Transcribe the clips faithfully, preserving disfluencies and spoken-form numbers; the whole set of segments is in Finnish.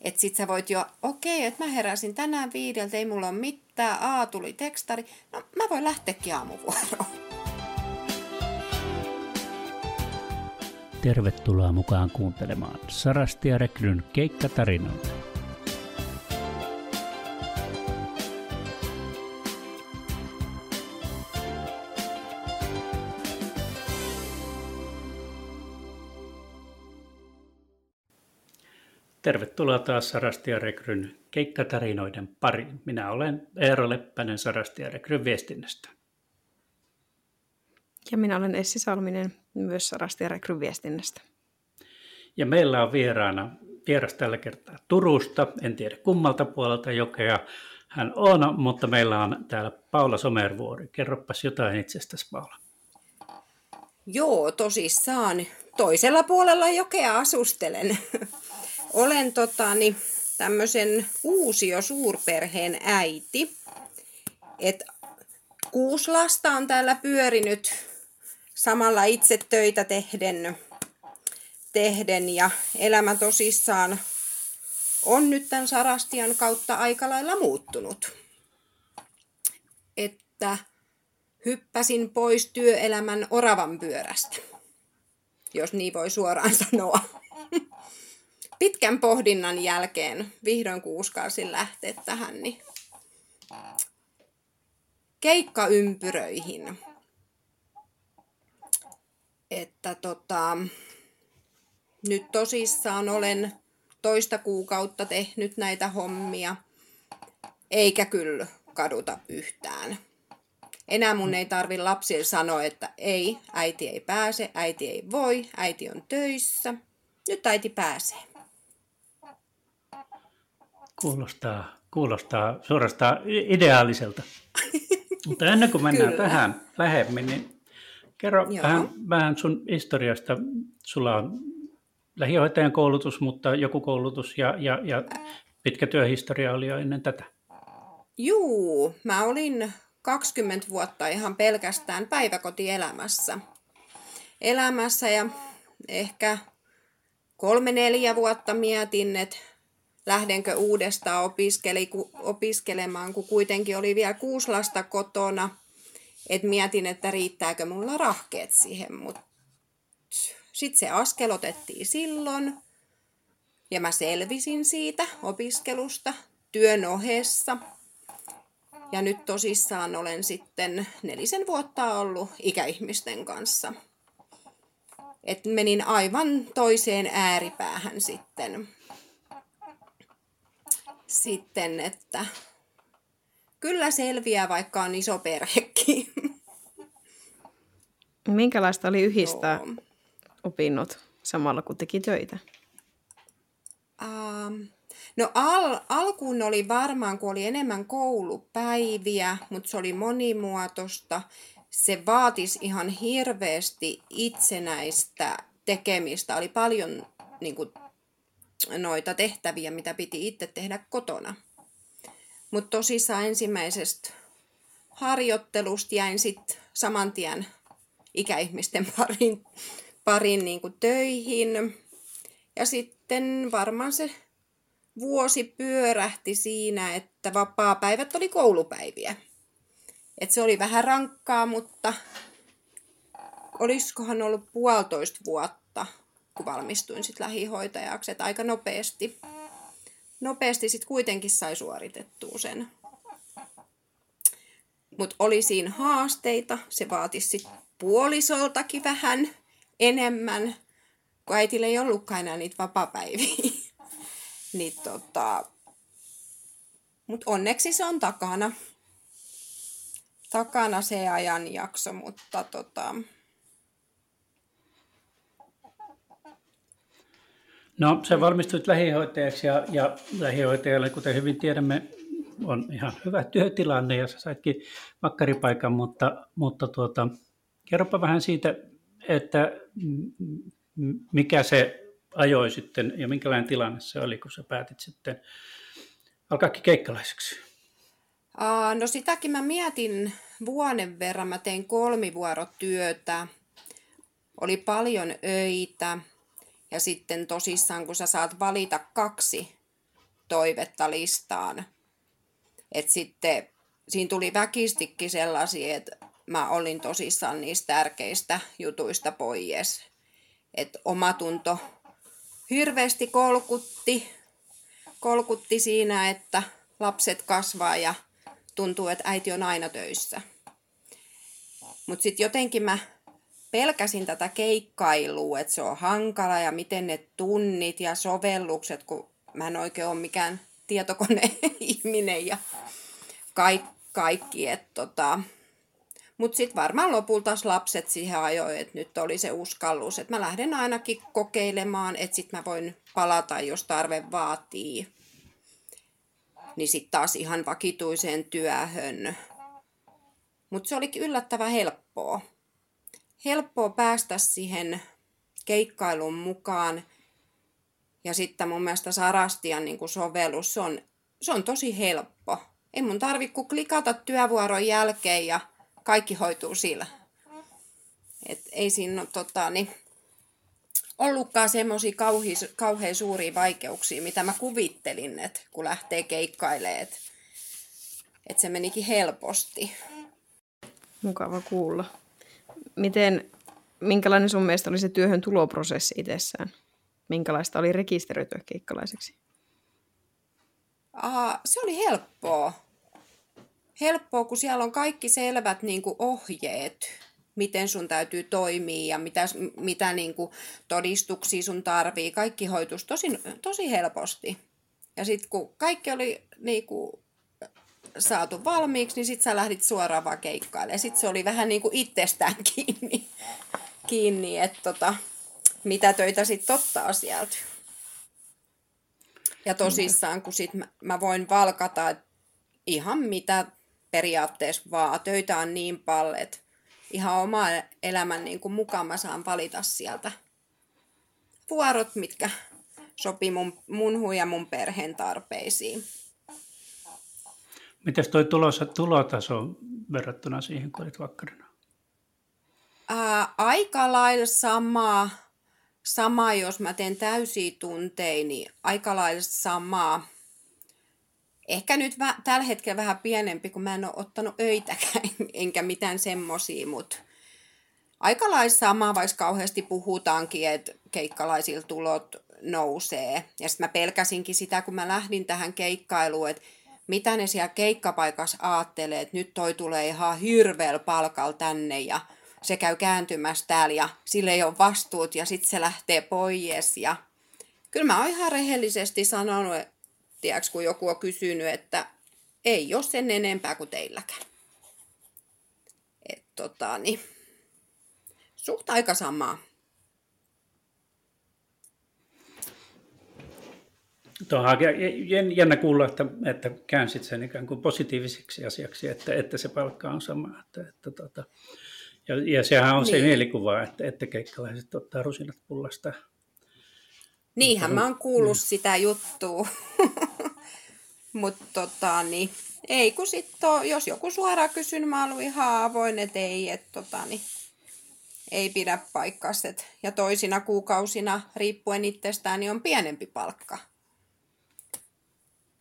Että sit sä voit jo, okei, okay, että mä heräsin tänään viideltä, ei mulla ole mitään, aa tuli tekstari, no mä voin lähteäkin aamuvuoroon. Tervetuloa mukaan kuuntelemaan Sarastia Rekryn keikkatarinoita. Tervetuloa taas Sarastia Rekryn keikkatarinoiden pariin. Minä olen Eero Leppänen Sarastia Rekryn viestinnästä. Ja minä olen Essi Salminen, myös Sarastia Rekryn viestinnästä. Ja meillä on vieraana, vieras tällä kertaa Turusta, en tiedä kummalta puolelta jokea hän on, mutta meillä on täällä Paula Somervuori. Kerropas jotain itsestäsi, Paula. Joo, tosissaan. Toisella puolella jokea asustelen. Olen totani, tämmöisen uusio suurperheen äiti, että kuusi lasta on täällä pyörinyt samalla itse töitä tehden, tehden ja elämä tosissaan on nyt tämän Sarastian kautta aika lailla muuttunut. Että hyppäsin pois työelämän oravan pyörästä, jos niin voi suoraan sanoa. Pitkän pohdinnan jälkeen vihdoin kun uskalsin lähteä tähän, niin keikkaympyröihin. Että tota, nyt tosissaan olen toista kuukautta tehnyt näitä hommia, eikä kyllä kaduta yhtään. Enää mun ei tarvitse lapsille sanoa, että ei, äiti ei pääse, äiti ei voi, äiti on töissä. Nyt äiti pääsee. Kuulostaa, kuulostaa suorastaan ideaaliselta. Mutta ennen kuin mennään Kyllä. tähän lähemmin, niin kerro vähän, vähän sun historiasta. Sulla on lähihoitajan koulutus, mutta joku koulutus ja, ja, ja pitkä työhistoria oli jo ennen tätä. Juu, mä olin kaksikymmentä vuotta ihan pelkästään päiväkotielämässä. Elämässä ja ehkä kolme neljä vuotta mietin, että lähdenkö uudestaan opiskeli, opiskelemaan, kun kuitenkin oli vielä kuusi lasta kotona. Et mietin, että riittääkö mulla rahkeet siihen, mutta sitten se askel otettiin silloin. Ja mä selvisin siitä opiskelusta työn ohessa. Ja nyt tosissaan olen sitten nelisen vuotta ollut ikäihmisten kanssa. Et menin aivan toiseen ääripäähän sitten. Sitten, että kyllä selviää, vaikka on iso perhekin. Minkälaista oli yhdistää Joo. opinnot samalla, kun teki töitä? Ähm, no al- alkuun oli varmaan, kun oli enemmän koulupäiviä, mutta se oli monimuotoista. Se vaatisi ihan hirveästi itsenäistä tekemistä. Oli paljon niin kuin, noita tehtäviä, mitä piti itse tehdä kotona. Mutta tosissaan ensimmäisestä harjoittelusta jäin sitten saman tien ikäihmisten parin, parin niinku töihin. Ja sitten varmaan se vuosi pyörähti siinä, että vapaapäivät oli koulupäiviä. Et se oli vähän rankkaa, mutta olisikohan ollut puolitoista vuotta, kun valmistuin sitten lähihoitajaksi, että aika nopeasti, nopeasti sitten kuitenkin sai suoritettua sen. Mutta oli siinä haasteita, se vaatisi sitten puolisoltakin vähän enemmän, kun äitillä ei ollutkaan enää niitä vapaapäiviä. niin tota... Mutta onneksi se on takana. Takana se ajanjakso, mutta tota... No, sä valmistuit lähihoitajaksi ja, ja lähihoitajalle, kuten hyvin tiedämme, on ihan hyvä työtilanne ja sä saitkin makkaripaikan, mutta, mutta tuota, kerropa vähän siitä, että mikä se ajoi sitten ja minkälainen tilanne se oli, kun sä päätit sitten alkaakin keikkalaiseksi. Aa, no sitäkin mä mietin vuoden verran, mä tein kolmivuorotyötä, oli paljon öitä. Ja sitten tosissaan, kun sä saat valita kaksi toivetta listaan. Et sitten siinä tuli väkistikin sellaisia, että mä olin tosissaan niistä tärkeistä jutuista pois. Että omatunto hirveästi kolkutti, kolkutti siinä, että lapset kasvaa ja tuntuu, että äiti on aina töissä. Mutta sitten jotenkin mä pelkäsin tätä keikkailua, että se on hankala ja miten ne tunnit ja sovellukset, kun mä en oikein ole mikään tietokoneihminen ja kaikki. kaikki tota. Mutta sitten varmaan lopulta lapset siihen ajoi, että nyt oli se uskallus, että mä lähden ainakin kokeilemaan, että sitten mä voin palata, jos tarve vaatii. Niin sitten taas ihan vakituiseen työhön. Mutta se olikin yllättävän helppoa. Helppoa päästä siihen keikkailun mukaan. Ja sitten mun mielestä Sarastian niin kun sovellus, se on, se on tosi helppo. Ei mun tarvitse kuin klikata työvuoron jälkeen ja kaikki hoituu sillä. Et ei siinä tota, niin, ollutkaan semmoisia kauhean suuria vaikeuksia, mitä mä kuvittelin, että kun lähtee keikkailemaan. Että et se menikin helposti. Mukava kuulla. Miten, minkälainen sun mielestä oli se työhön tuloprosessi itsessään? Minkälaista oli rekisteröityä keikkalaiseksi? Aha, se oli helppoa. Helppoa, kun siellä on kaikki selvät niin kuin ohjeet, miten sun täytyy toimia ja mitä, mitä niin kuin todistuksia sun tarvii. Kaikki hoitus tosi, tosi helposti. Ja sitten kun kaikki oli niin kuin saatu valmiiksi, niin sitten sä lähdit suoraan vaan keikkaille. Ja sitten se oli vähän niin kuin itsestään kiinni, kiinni että tota, mitä töitä sitten ottaa sieltä. Ja tosissaan, kun sit mä, mä voin valkata ihan mitä periaatteessa vaan. Töitä on niin paljon, että ihan oma elämän niin kuin mukaan mä saan valita sieltä vuorot, mitkä sopii mun, mun ja mun perheen tarpeisiin. Mites toi tulossa, tulotaso verrattuna siihen, kun olit vakkarina? Ää, aika lailla sama. Sama, jos mä teen täysiä tunteja, niin aika lailla samaa. Ehkä nyt vä- tällä hetkellä vähän pienempi, kun mä en ole ottanut öitäkään, enkä mitään semmosia, mutta aika lailla samaa, vaikka kauheasti puhutaankin, että keikkalaisilla tulot nousee. Ja sitten mä pelkäsinkin sitä, kun mä lähdin tähän keikkailuun, että mitä ne siellä keikkapaikassa ajattelee, että nyt toi tulee ihan hirveällä palkalla tänne ja se käy kääntymässä täällä ja sillä ei ole vastuut ja sitten se lähtee pois. Ja kyllä mä oon ihan rehellisesti sanonut, tiiäks, kun joku on kysynyt, että ei ole sen enempää kuin teilläkään. Et, tota, niin. Suht aika samaa. Tuo on jännä kuulla, että, että käänsit sen ikään kuin positiiviseksi asiaksi, että, että se palkka on sama. Että, että, tota... Ja, ja sehän on niin. Se mielikuva, että, että keikkalaiset ottaa rusinat pullasta. Niinhän mä oon kuullut niin. Sitä juttua. Mutta tota, niin, ei kun sitten, jos joku suoraan kysyy, mä oon ollut ihan avoin, että ei, et, tota, niin, ei pidä paikkaansa. Ja toisina kuukausina, riippuen itsestään, niin on pienempi palkka.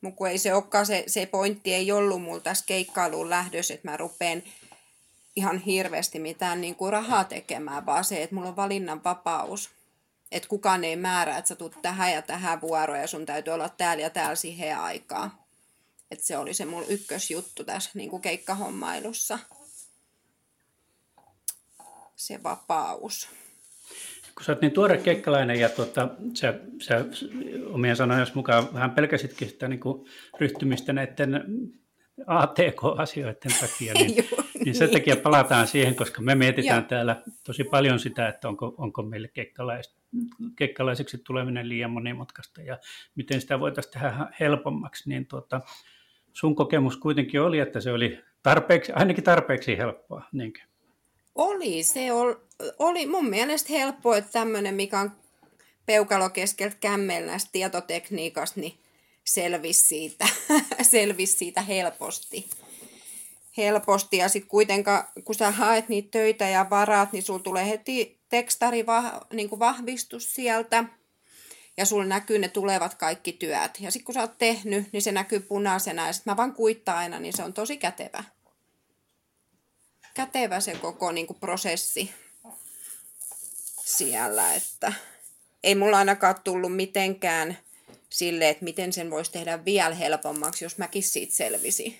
Mutta ei se olekaan, se, se pointti ei ollut mulla tässä keikkailuun lähdössä, että mä rupean ihan hirveästi mitään niin kuin rahaa tekemään, vaan se, että mulla on valinnan vapaus. Että kukaan ei määrää, että sä tulet tähän ja tähän vuoroon ja sun täytyy olla täällä ja täällä siihen aikaan. Että se oli se mun ykkösjuttu tässä niin kuin keikkahommailussa. Se vapaus. Kun sä oot niin tuore keikkalainen ja tuota, sä, sä omien sanojen mukaan vähän pelkäsitkin sitä niin kuin ryhtymistä näiden A T K-asioiden takia, niin, niin sen takia palataan siihen, koska me mietitään täällä tosi paljon sitä, että onko, onko meille keikkalais, keikkalaiseksi tuleminen liian monimutkaista ja miten sitä voitaisiin tehdä helpommaksi. Niin tuota, sun kokemus kuitenkin oli, että se oli tarpeeksi, ainakin tarpeeksi helppoa. Niinkö? Oli, se oli, oli mun mielestä helppoa, että tämmöinen, mikä on peukalo keskeltä kämmellä tietotekniikasta, niin selvisi siitä, selvisi siitä helposti. helposti. Ja sitten kuitenkaan, kun sä haet niitä töitä ja varaat, niin sulla tulee heti tekstari, vah, niin kuin vahvistus sieltä. ja sulla näkyy ne tulevat kaikki työt. Ja sitten kun sä oot tehnyt, niin se näkyy punaisena ja sitten mä vaan kuittaan aina, niin se on tosi kätevä. Kätevä se koko niin kuin prosessi siellä, että ei mulla ainakaan tullut mitenkään sille, että miten sen voisi tehdä vielä helpommaksi, jos mäkin siitä selvisin.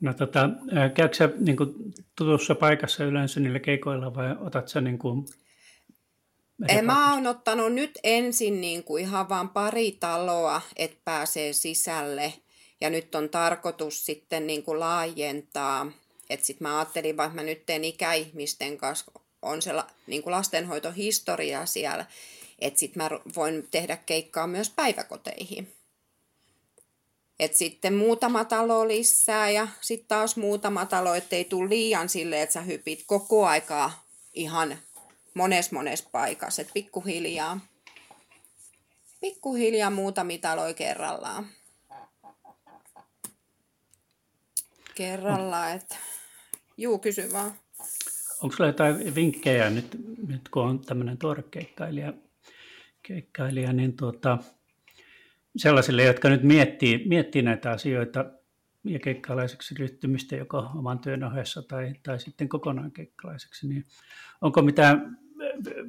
No tota, käykö sä niin kuin tutussa paikassa yleensä niillä keikoilla vai otat sä niin kuin... Mä oon ottanut nyt ensin niin kuin ihan vaan pari taloa, että pääsee sisälle ja nyt on tarkoitus sitten niin kuin laajentaa. Että sit mä ajattelin, vaikka mä nyt teen ikäihmisten kanssa, on se la, niin kuin lastenhoitohistoria siellä, että sit mä voin tehdä keikkaa myös päiväkoteihin. Että sitten muutama talo lisää ja sitten taas muutama talo, ettei tule liian silleen, että sä hypit koko aikaa ihan mones mones paikassa. Että pikkuhiljaa, pikkuhiljaa muutamia taloja kerrallaan. Kerrallaan, että juu, kysy vaan. Onko sulla jotain vinkkejä nyt, nyt kun on tämmöinen tuore keikkailija, keikkailija niin tuota... Sellaisille, jotka nyt miettii, miettii näitä asioita ja keikkalaiseksi ryhtymistä joko oman työn ohessa tai, tai sitten kokonaan keikkalaiseksi, niin onko mitään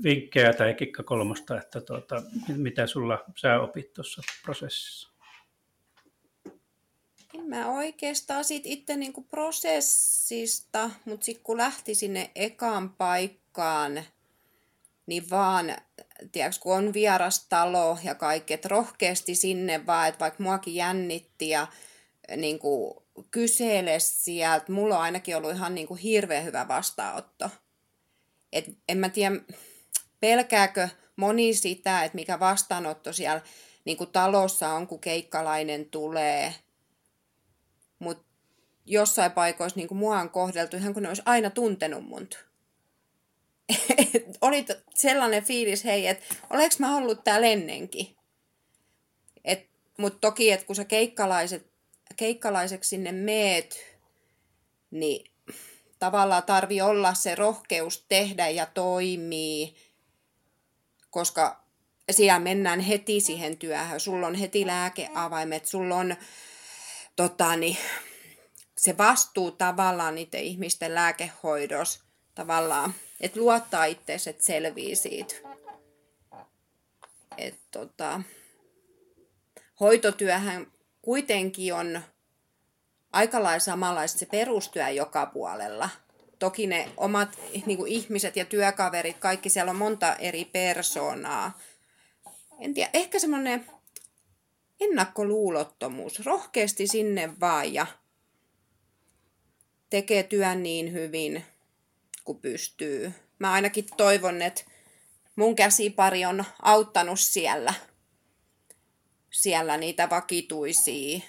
vinkkejä tai kikka kolmosta, että tuota, mitä sulla sä opit tuossa prosessissa? En mä oikeastaan siitä itse niinku prosessista, mutta sitten kun lähti sinne ekaan paikkaan, niin vaan, tiedätkö, kun on vieras talo ja kaikki, että rohkeasti sinne vaan, että vaikka muakin jännitti ja niin kuin, kysele sieltä, mulla on ainakin ollut ihan niin kuin, hirveän hyvä vastaanotto. Et en mä tiedä, pelkääkö moni sitä, että mikä vastaanotto siellä niin kuin, talossa on, kun keikkalainen tulee, mutta jossain paikoissa niin kuin, mua on kohdeltu ihan kuin ne olisi aina tuntenut mut. Oli sellainen fiilis, hei, että olenko mä ollut täällä ennenkin. Mutta toki, että kun sä keikkalaiset, keikkalaiseksi sinne meet, niin tavallaan tarvii olla se rohkeus tehdä ja toimii, koska siellä mennään heti siihen työhön. Sulla on heti lääkeavaimet, sulla on totani, se vastuu tavallaan niiden ihmisten lääkehoidossa tavallaan. Että luottaa itseäsi, että selvii siitä. Et tota, hoitotyöhän kuitenkin on aika lailla samanlaista se perustyö joka puolella. Toki ne omat niinku, ihmiset ja työkaverit, kaikki siellä on monta eri persoonaa. En tiedä, ehkä semmoinen ennakkoluulottomuus. Rohkeasti sinne vaan ja tekee työn niin hyvin, kun pystyy. Mä ainakin toivon, että mun käsipari on auttanut siellä, siellä niitä vakituisia.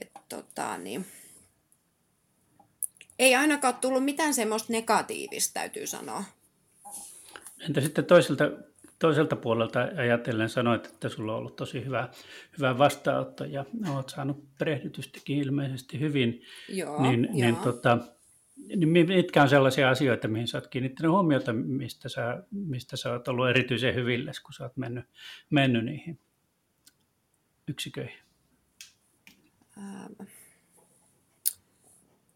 Et tota, niin. Ei ainakaan tullut mitään semmoista negatiivista, täytyy sanoa. Entä sitten toiselta, toiselta puolelta ajatellen sanoit, että sulla on ollut tosi hyvä, hyvä vastaanotto ja olet saanut perehdytystäkin ilmeisesti hyvin. Joo, niin, niin, tota, niin mitkä on sellaisia asioita, mihin sä oot kiinnittänyt huomiota, mistä sä, mistä sä oot ollut erityisen hyvilläs, kun sä oot mennyt, mennyt niihin yksiköihin? Ähm.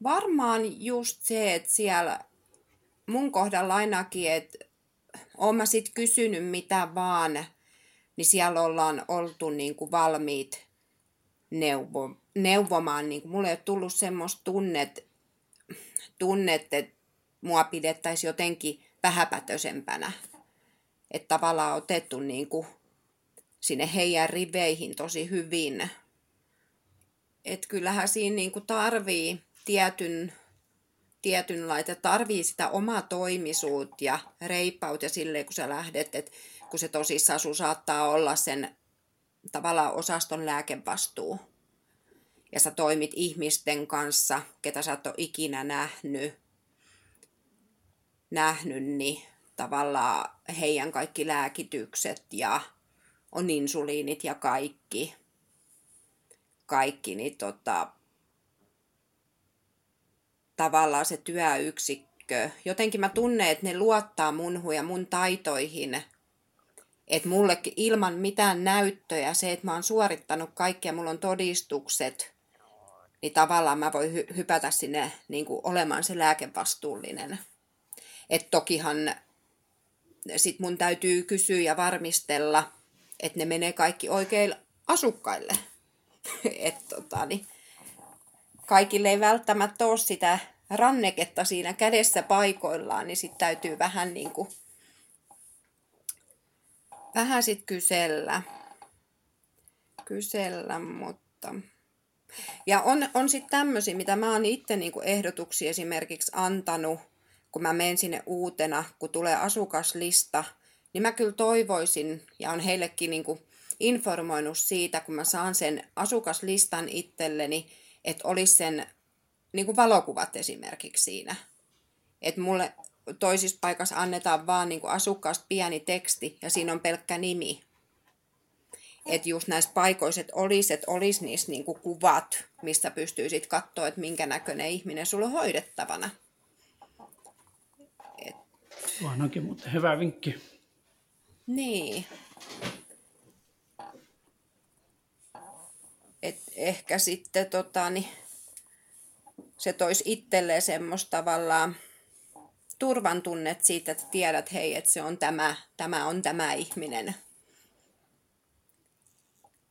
Varmaan just se, että siellä mun kohdalla ainakin, että oon mä sitten kysynyt mitä vaan, niin siellä ollaan oltu niinku valmiit neuvo, neuvomaan. Niinku, mulle ei ole tullut semmoista tunnet, tunnet, että mua pidettäisiin jotenkin vähäpätösempänä. Että tavallaan otettu niinku sinne heidän riveihin tosi hyvin. Että kyllähän siinä niinku tarvii tietyn... tietynlaita, tarvii sitä omaa toimisuutta ja reippautta silleen, kun sä lähdet, että kun se tosissaan sun saattaa olla sen tavallaan osaston lääkevastuu. Ja sä toimit ihmisten kanssa, ketä sä et ole ikinä nähnyt, nähnyt niin tavallaan heidän kaikki lääkitykset ja on insuliinit ja kaikki, kaikki niin tota... Tavallaan se työyksikkö tiedätkö, jotenkin mä tunnen, että ne luottaa munhun ja mun taitoihin. Että mullekin ilman mitään näyttöjä se, että mä oon suorittanut kaikkea, mulla on todistukset, niin tavallaan mä voin hy- hypätä sinne niin kuin olemaan se lääkevastuullinen. Että tokihan sit mun täytyy kysyä ja varmistella, että ne menee kaikki oikeille asukkaille. Että tota, niin kaikille ei välttämättä ole sitä ranneketta siinä kädessä paikoillaan, niin sit täytyy vähän niin kuin vähän sit kysellä. Kysellä, mutta ja on, on sitten tämmöisiä, mitä mä oon itse niinku ehdotuksia esimerkiksi antanut, kun mä menen sinne uutena, kun tulee asukaslista, niin mä kyllä toivoisin, ja on heillekin niinku informoinut siitä, kun mä saan sen asukaslistan itselleni, että olisi sen niinku valokuvat esimerkiksi siinä. Että mulle toisissa paikassa annetaan vaan niinku asukkaasta pieni teksti, ja siinä on pelkkä nimi. Että just näissä paikoissa, että olisi, että olisi niissä niinku kuvat, mistä pystyy sitten katsoa, että minkä näköinen ihminen sulla on hoidettavana. Et onkin muuten hyvä vinkki. Niin. Et ehkä sitten tota, niin se toisi itselleen semmoista tavallaan turvan tunnet siitä, että tiedät, hei, että se on tämä, tämä on tämä ihminen.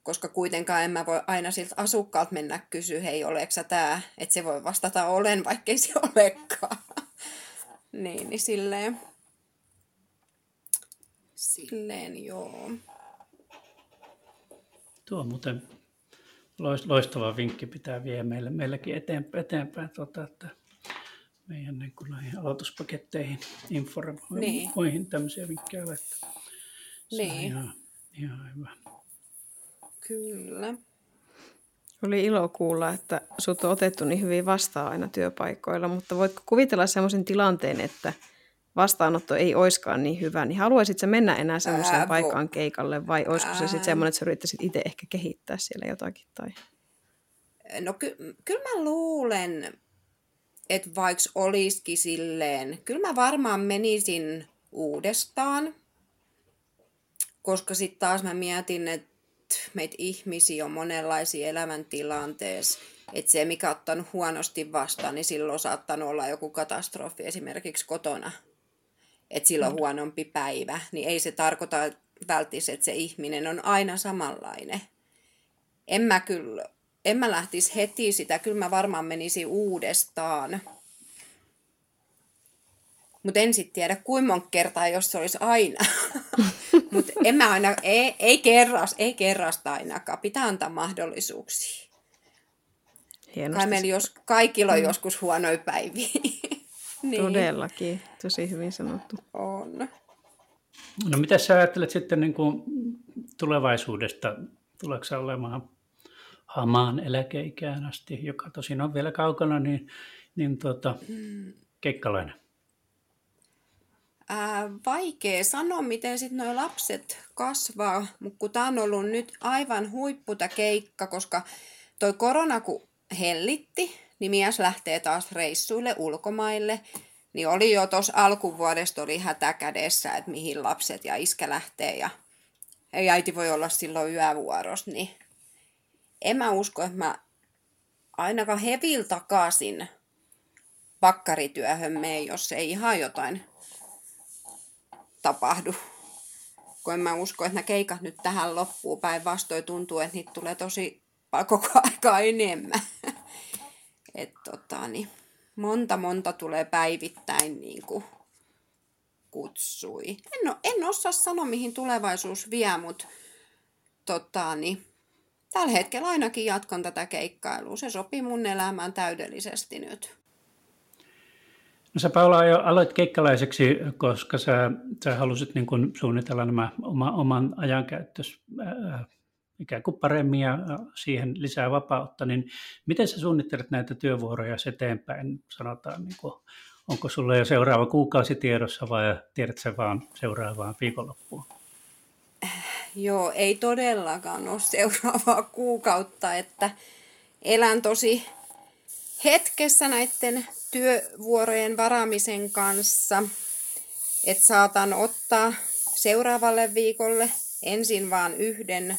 Koska kuitenkaan en mä voi aina siltä asukkaalta mennä kysyä, hei, oletko sä tää? Että se voi vastata, olen, vaikkei se olekaan. niin, niin silleen. Silleen, joo. Tuo on muuten loistava vinkki, pitää viedä meille, meilläkin eteenpäin, eteenpäin tuota, että meidän niin kuin näihin aloituspaketteihin, informoihin, niin tämmöisiä vinkkejä laittaa. Niin. Ihan, ihan hyvä. Kyllä. Oli ilo kuulla, että sut on otettu niin hyvin vastaan aina työpaikoilla, mutta voitko kuvitella semmoisen tilanteen, että vastaanotto ei oiskaan niin hyvä, niin haluaisitko mennä enää semmoiseen paikkaan keikalle vai olisiko se sitten semmoinen, että sä yrittäisit itse ehkä kehittää siellä jotakin? Tai? No ky- kyllä mä luulen, että vaikka olisikin silleen, kyllä mä varmaan menisin uudestaan, koska sitten taas mä mietin, että meitä ihmisiä on monenlaisia elämäntilanteessa, että se mikä on ottanut huonosti vastaan, niin silloin on saattanut olla joku katastrofi esimerkiksi kotona, että silloin on huonompi päivä, niin ei se tarkoita välttämättä, että se ihminen on aina samanlainen. En mä kyllä, en mä lähtisi heti sitä, kyllä mä varmaan menisin uudestaan. Mutta en sitten tiedä, kuinka monta kertaa, jos se olisi aina. Mutta en mä aina, ei, ei, kerras, ei kerrasta ainakaan. Pitää antaa mahdollisuuksia. Hienosti. Kai meillä jos, kaikilla on mm. joskus huonoja päiviä. niin. Todellakin. Tosi hyvin sanottu. On. No mitä sä ajattelet sitten niin kuin tulevaisuudesta? Tuleeko sä olemaan hamaan eläkeikään asti, joka tosin on vielä kaukana, niin, niin tuota, mm. keikkalainen? Ää, vaikea sanoa, miten sitten nuo lapset kasvaa, mutta tämä on ollut nyt aivan huipputa keikka, koska toi korona kun hellitti, niin mies lähtee taas reissuille ulkomaille, niin oli jo tuossa alkuvuodesta oli hätä kädessä, että mihin lapset ja iskä lähtee ja ei äiti voi olla silloin yövuorossa, niin en mä usko, että mä ainakaan hevil takaisin pakkarityöhön mene, jos ei ihan jotain tapahdu, kun en mä usko, että nämä keikat nyt tähän loppuun, päinvastoin tuntuu, että niitä tulee tosi koko aikaa enemmän. Et tota, niin monta monta tulee päivittäin niin kuin kutsui. En, en osaa sanoa, mihin tulevaisuus vie, mutta tota, niin, tällä hetkellä ainakin jatkan tätä keikkailua. Se sopii mun elämään täydellisesti nyt. No sä Paula jo aloit keikkalaiseksi, koska sä, sä halusit niin kun suunnitella nämä oma, oman ajankäyttös ää, ikään kuin paremmin ja siihen lisää vapautta, niin miten sä suunnittelet näitä työvuoroja eteenpäin? Sanotaan, niin kun, onko sulla jo seuraava kuukausi tiedossa vai tiedät sä vaan seuraavaan viikonloppuun? Joo, ei todellakaan ole seuraavaa kuukautta, että elän tosi hetkessä näiden työvuorojen varaamisen kanssa, että saatan ottaa seuraavalle viikolle ensin vaan yhden,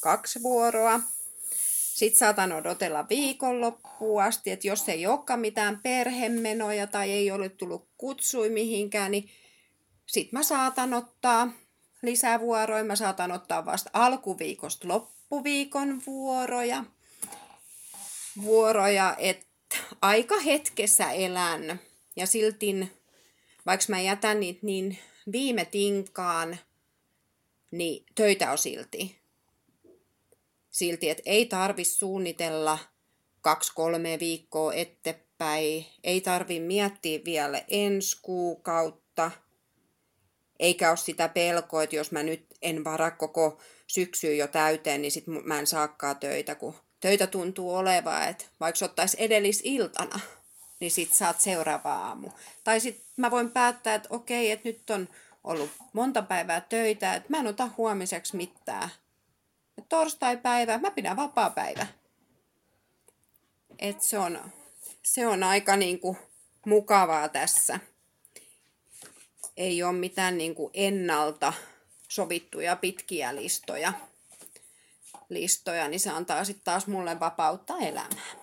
kaksi vuoroa. Sitten saatan odotella viikonloppuun asti, että jos ei olekaan mitään perhemenoja tai ei ole tullut kutsui mihinkään, niin sitten mä saatan ottaa lisävuoroja. Mä saatan ottaa vasta alkuviikosta loppuviikon vuoroja. Vuoroja, että aika hetkessä elän. Ja silti, vaikka mä jätän niitä niin viime tinkaan, niin töitä on silti. Silti, että ei tarvitse suunnitella kaksi-kolme viikkoa ettepäin, ei tarvitse miettiä vielä ensi kuukautta, eikä ole sitä pelkoa, että jos mä nyt en vara koko syksyä jo täyteen, niin sit mä en saakaan töitä, kun töitä tuntuu olevan, että vaikka ottais edellisiltana, niin sit saat seuraava aamu. Tai sit mä voin päättää, että okei, että nyt on ollut monta päivää töitä, että mä en ota huomiseksi mitään. Torstai-päivä, mä pidän vapaa-päivä. Et se on, se on aika niinku mukavaa tässä. Ei ole mitään niinku ennalta sovittuja pitkiä listoja. listoja, niin se antaa sitten taas mulle vapautta elämään.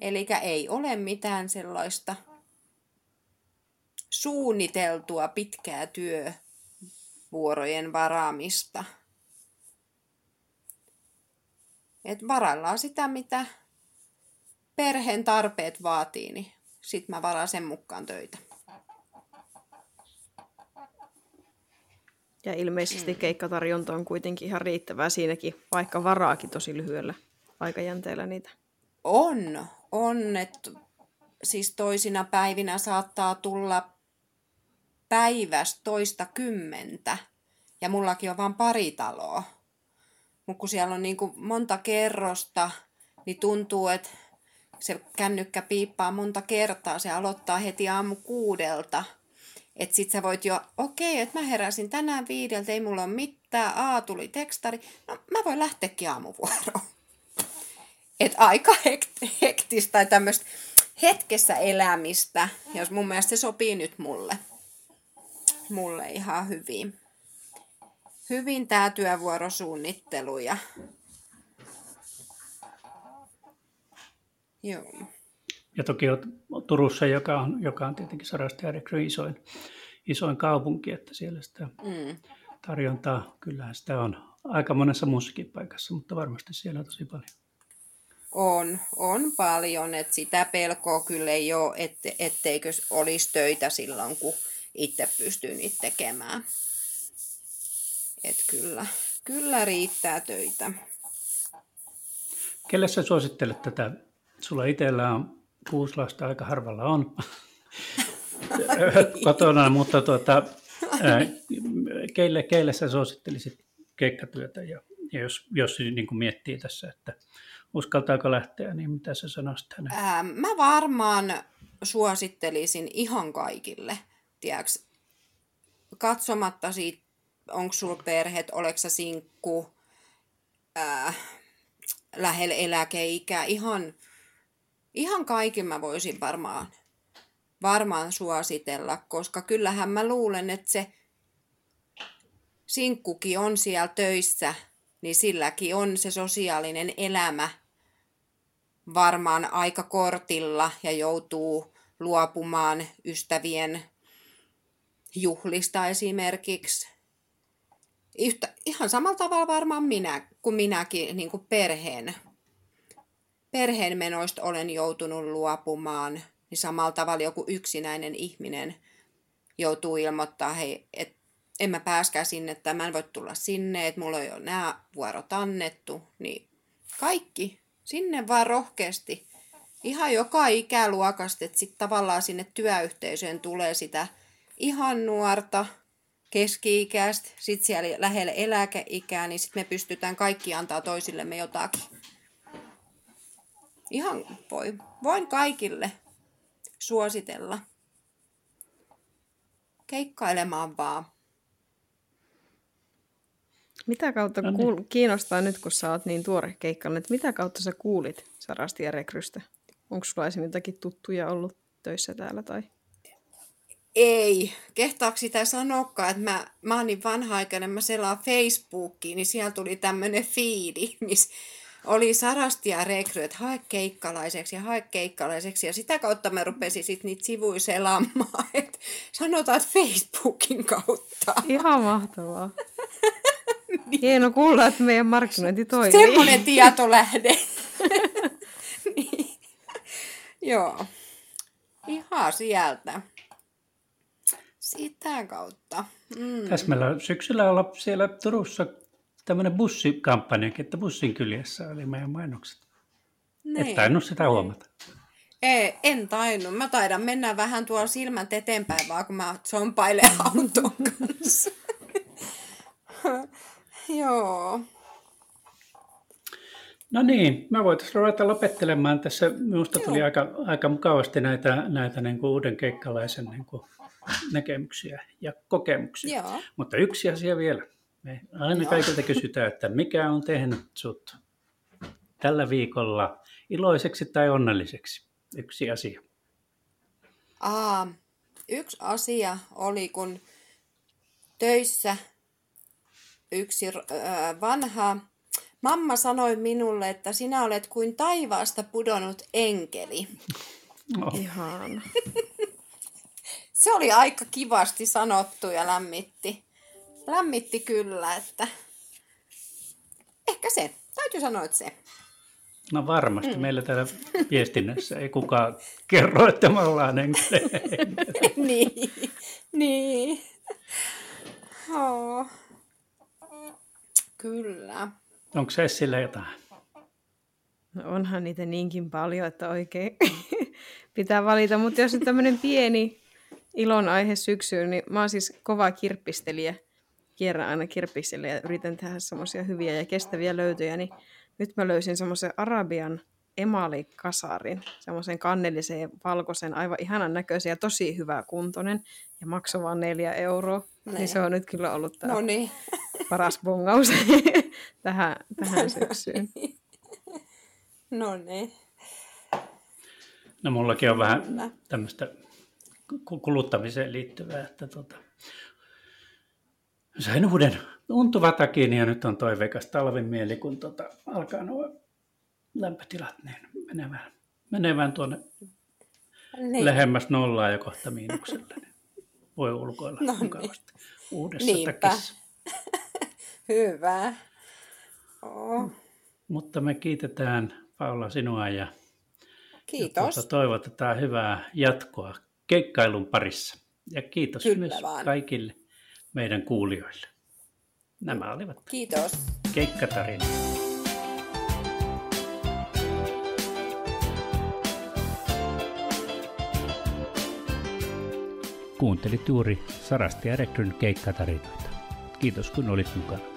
Elikkä ei ole mitään sellaista suunniteltua pitkää työ. Vuorojen varaamista. Et varaillaan sitä, mitä perheen tarpeet vaatii, niin sit mä varaan sen mukaan töitä. Ja ilmeisesti mm. keikkatarjonta on kuitenkin ihan riittävää siinäkin, vaikka varaakin tosi lyhyellä aikajänteellä niitä. On, on. Et siis toisina päivinä saattaa tulla päivästä toista kymmentä. Ja mullakin on vaan pari taloa. Mutta kun siellä on niin kuin monta kerrosta, niin tuntuu, että se kännykkä piippaa monta kertaa. Se aloittaa heti aamu kuudelta. Että sit sä voit jo, okei, okay, että mä heräsin tänään viideltä, ei mulla ole mitään. Aa, tuli tekstari. No mä voin lähteäkin aamuvuoroon. Että aika hekt- hektistä tai tämmöistä hetkessä elämistä. Jos mun mielestä se sopii nyt mulle. Mulle ihan hyvin. Hyvin tää työvuorosuunnittelu ja joo. Ja toki olet Turussa, joka on, joka on tietenkin Sarastia Rekryn isoin, isoin kaupunki, että siellä sitä mm. tarjontaa, kyllähän sitä on aika monessa muussakin paikassa, mutta varmasti siellä on tosi paljon. On, on paljon, että sitä pelkoa kyllä ei ole, et, etteikö olisi töitä silloin, kun itse pystyy niitä tekemään. Et kyllä, kyllä riittää töitä. Kelle sä suosittelet tätä? Sulla itsellä on kuusi lasta, aika harvalla on kotona, mutta tuota, ää, keille, keille sä suosittelisit keikkatyötä? Ja, ja jos, jos niin kuin miettii tässä, että uskaltaako lähteä, niin mitä sä sanoisit tänään? Ää, mä varmaan suosittelisin ihan kaikille. Tiiäks, katsomatta siitä, onko sulla perheet, oletko sä sinkku, ää, lähellä eläkeikää, ihan, ihan kaikin mä voisin varmaan, varmaan suositella, koska kyllähän mä luulen, että se sinkkukin on siellä töissä, niin silläkin on se sosiaalinen elämä varmaan aika kortilla ja joutuu luopumaan ystävien juhlista esimerkiksi. Yhtä, ihan samalla tavalla varmaan minä, kun minäkin niin kuin perheen, perheen menoista olen joutunut luopumaan, niin samalla tavalla joku yksinäinen ihminen joutuu ilmoittaa, hei, että en mä pääskään sinne, että mä en voi tulla sinne, että mulla on jo nämä vuorot annettu, niin kaikki sinne vaan rohkeasti. Ihan joka ikäluokasta, että sitten tavallaan sinne työyhteisöön tulee sitä ihan nuorta, keski-ikäistä, sitten siellä lähellä eläkeikää, niin sitten me pystytään kaikki antaa toisillemme jotakin. Ihan voi, voin kaikille suositella. Keikkailemaan vaan. Mitä kautta kuul- kiinnostaa nyt, kun sä oot niin tuore keikkailun, että mitä kautta sä kuulit Sarastia Rekrystä? Onko sulla esimerkiksi jotakin tuttuja ollut töissä täällä? Tai? Ei. Kehtaako sitä sanoakaan, että mä, mä oon niin vanha-aikainen, mä selaan Facebookiin, niin siellä tuli tämmöinen fiidi, missä oli Sarastia Rekry, että hae keikkalaiseksi ja hae keikkalaiseksi. Ja sitä kautta mä rupesin sitten niitä sivuja selaamaan, että sanotaan, että Facebookin kautta. Ihan mahtavaa. Niin. Hieno kuulla, että meidän markkinointi toimii. Semmoinen tietolähde. Niin. Joo. Ihan sieltä. Sitä kautta. Mm. Tässä meillä syksyllä olla siellä Turussa tämmöinen bussikampanjakin, että bussin kyljessä oli meidän mainokset. Nein. Et tainnut sitä huomata. Ei, en tainnut. Mä taidan mennä vähän tuolla silmät eteenpäin, vaan kun mä zompailen auton kanssa. Joo. No niin, mä voitaisiin ruveta lopettelemaan tässä. Minusta tuli aika, aika mukavasti näitä, näitä niin kuin uuden keikkalaisen niin kuin näkemyksiä ja kokemuksia. Joo. Mutta yksi asia vielä. Me aina Joo. kaikilta kysytään, että mikä on tehnyt sut tällä viikolla iloiseksi tai onnelliseksi? Yksi asia. Aa, yksi asia oli, kun töissä yksi vanha mamma sanoi minulle, että sinä olet kuin taivaasta pudonnut enkeli. No. Ihan. Se oli aika kivasti sanottu ja lämmitti. Lämmitti kyllä, että ehkä se. Täytyy sanoa, että se. No varmasti. Mm. Meillä täällä viestinnässä ei kukaan kerro, että me ollaan enkeli. Niin. Niin. Oh. Kyllä. Onko se sillä jotain? No onhan niitä niinkin paljon, että oikein pitää valita. Mutta jos on tämmöinen pieni ilonaihe syksyyn, niin mä oon siis kova kirppistelijä. Kierrän aina kirppikselle ja yritän tehdä semmoisia hyviä ja kestäviä löytöjä. Niin nyt mä löysin semmoisen arabian emalikasarin. Semmoisen kannellisen ja valkoisen, aivan ihanan näköisen ja tosi hyvä kuntoinen. Ja maksoi vaan neljä euroa. Näin. Niin se on nyt kyllä ollut tää. Noniin. Paras bongaus tähän, tähän syksyyn. No niin. No mullakin on vähän tämmöistä kuluttamiseen liittyvää, että tuota, sain uuden untuvatakin ja nyt on toiveikas talvimieli, kun tuota, alkaa nuo lämpötilat, niin menevään, menevään tuonne niin. lähemmäs nollaa ja kohta miinukselle. Niin voi ulkoilla no mukavasti niin. uudessa Niinpä. Takissa. Hyvä. Oh. Mutta me kiitetään Paula sinua ja, kiitos. Ja toivotetaan hyvää jatkoa keikkailun parissa. Ja kiitos Kyllä myös vaan. Kaikille meidän kuulijoille. Nämä olivat kiitos. Keikkatarinoita. Kuuntelit juuri Sarastia Rekryn keikkatarinoita. Kiitos kun olit mukana.